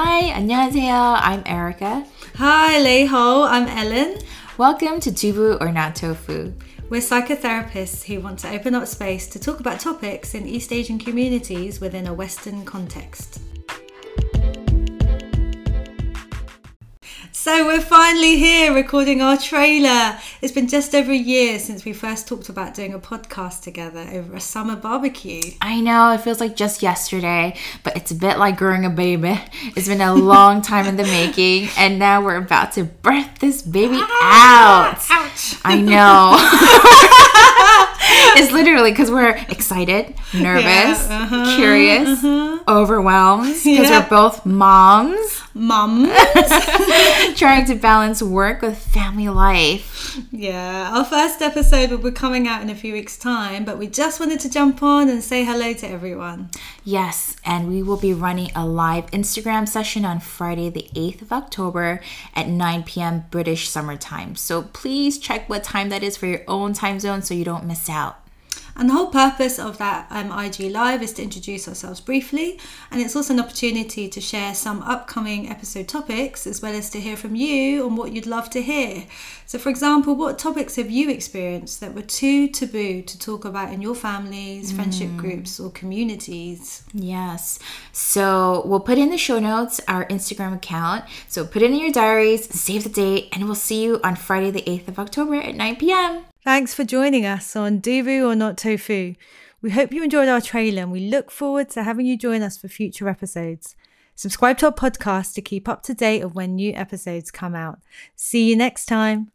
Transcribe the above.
Hi, 안녕하세요. I'm Erica. Hi, Leigho. I'm Ellen. Welcome to Jubu or Natofu. We're psychotherapists who want to open up space to talk about topics in East Asian communities within a Western context. So we're finally here recording our trailer. It's been just over a year since we first talked about doing a podcast together over a summer barbecue. I know, it feels like just yesterday, but it's a bit like growing a baby. It's been a long time in the making, and now we're about to birth this baby out. Ouch! I know. It's literally because we're excited, nervous, curious, overwhelmed, because we're both moms, trying to balance work with family life. Yeah, our first episode will be coming out in a few weeks' time, but we just wanted to jump on and say hello to everyone. Yes, and we will be running a live Instagram session on Friday, the 8th of October at 9 p.m. British Summer Time. So please check what time that is for your own time zone so you don't miss out. And the whole purpose of that IG Live is to introduce ourselves briefly, and it's also an opportunity to share some upcoming episode topics as well as to hear from you on what you'd love to hear. So for example, what topics have you experienced that were too taboo to talk about in your families, friendship groups or communities? Yes. So we'll put in the show notes, our Instagram account. So put it in your diaries, save the date, and we'll see you on Friday the 8th of October at 9 p.m. Thanks for joining us on Dofu or Not Tofu. We hope you enjoyed our trailer and we look forward to having you join us for future episodes. Subscribe to our podcast to keep up to date of when new episodes come out. See you next time.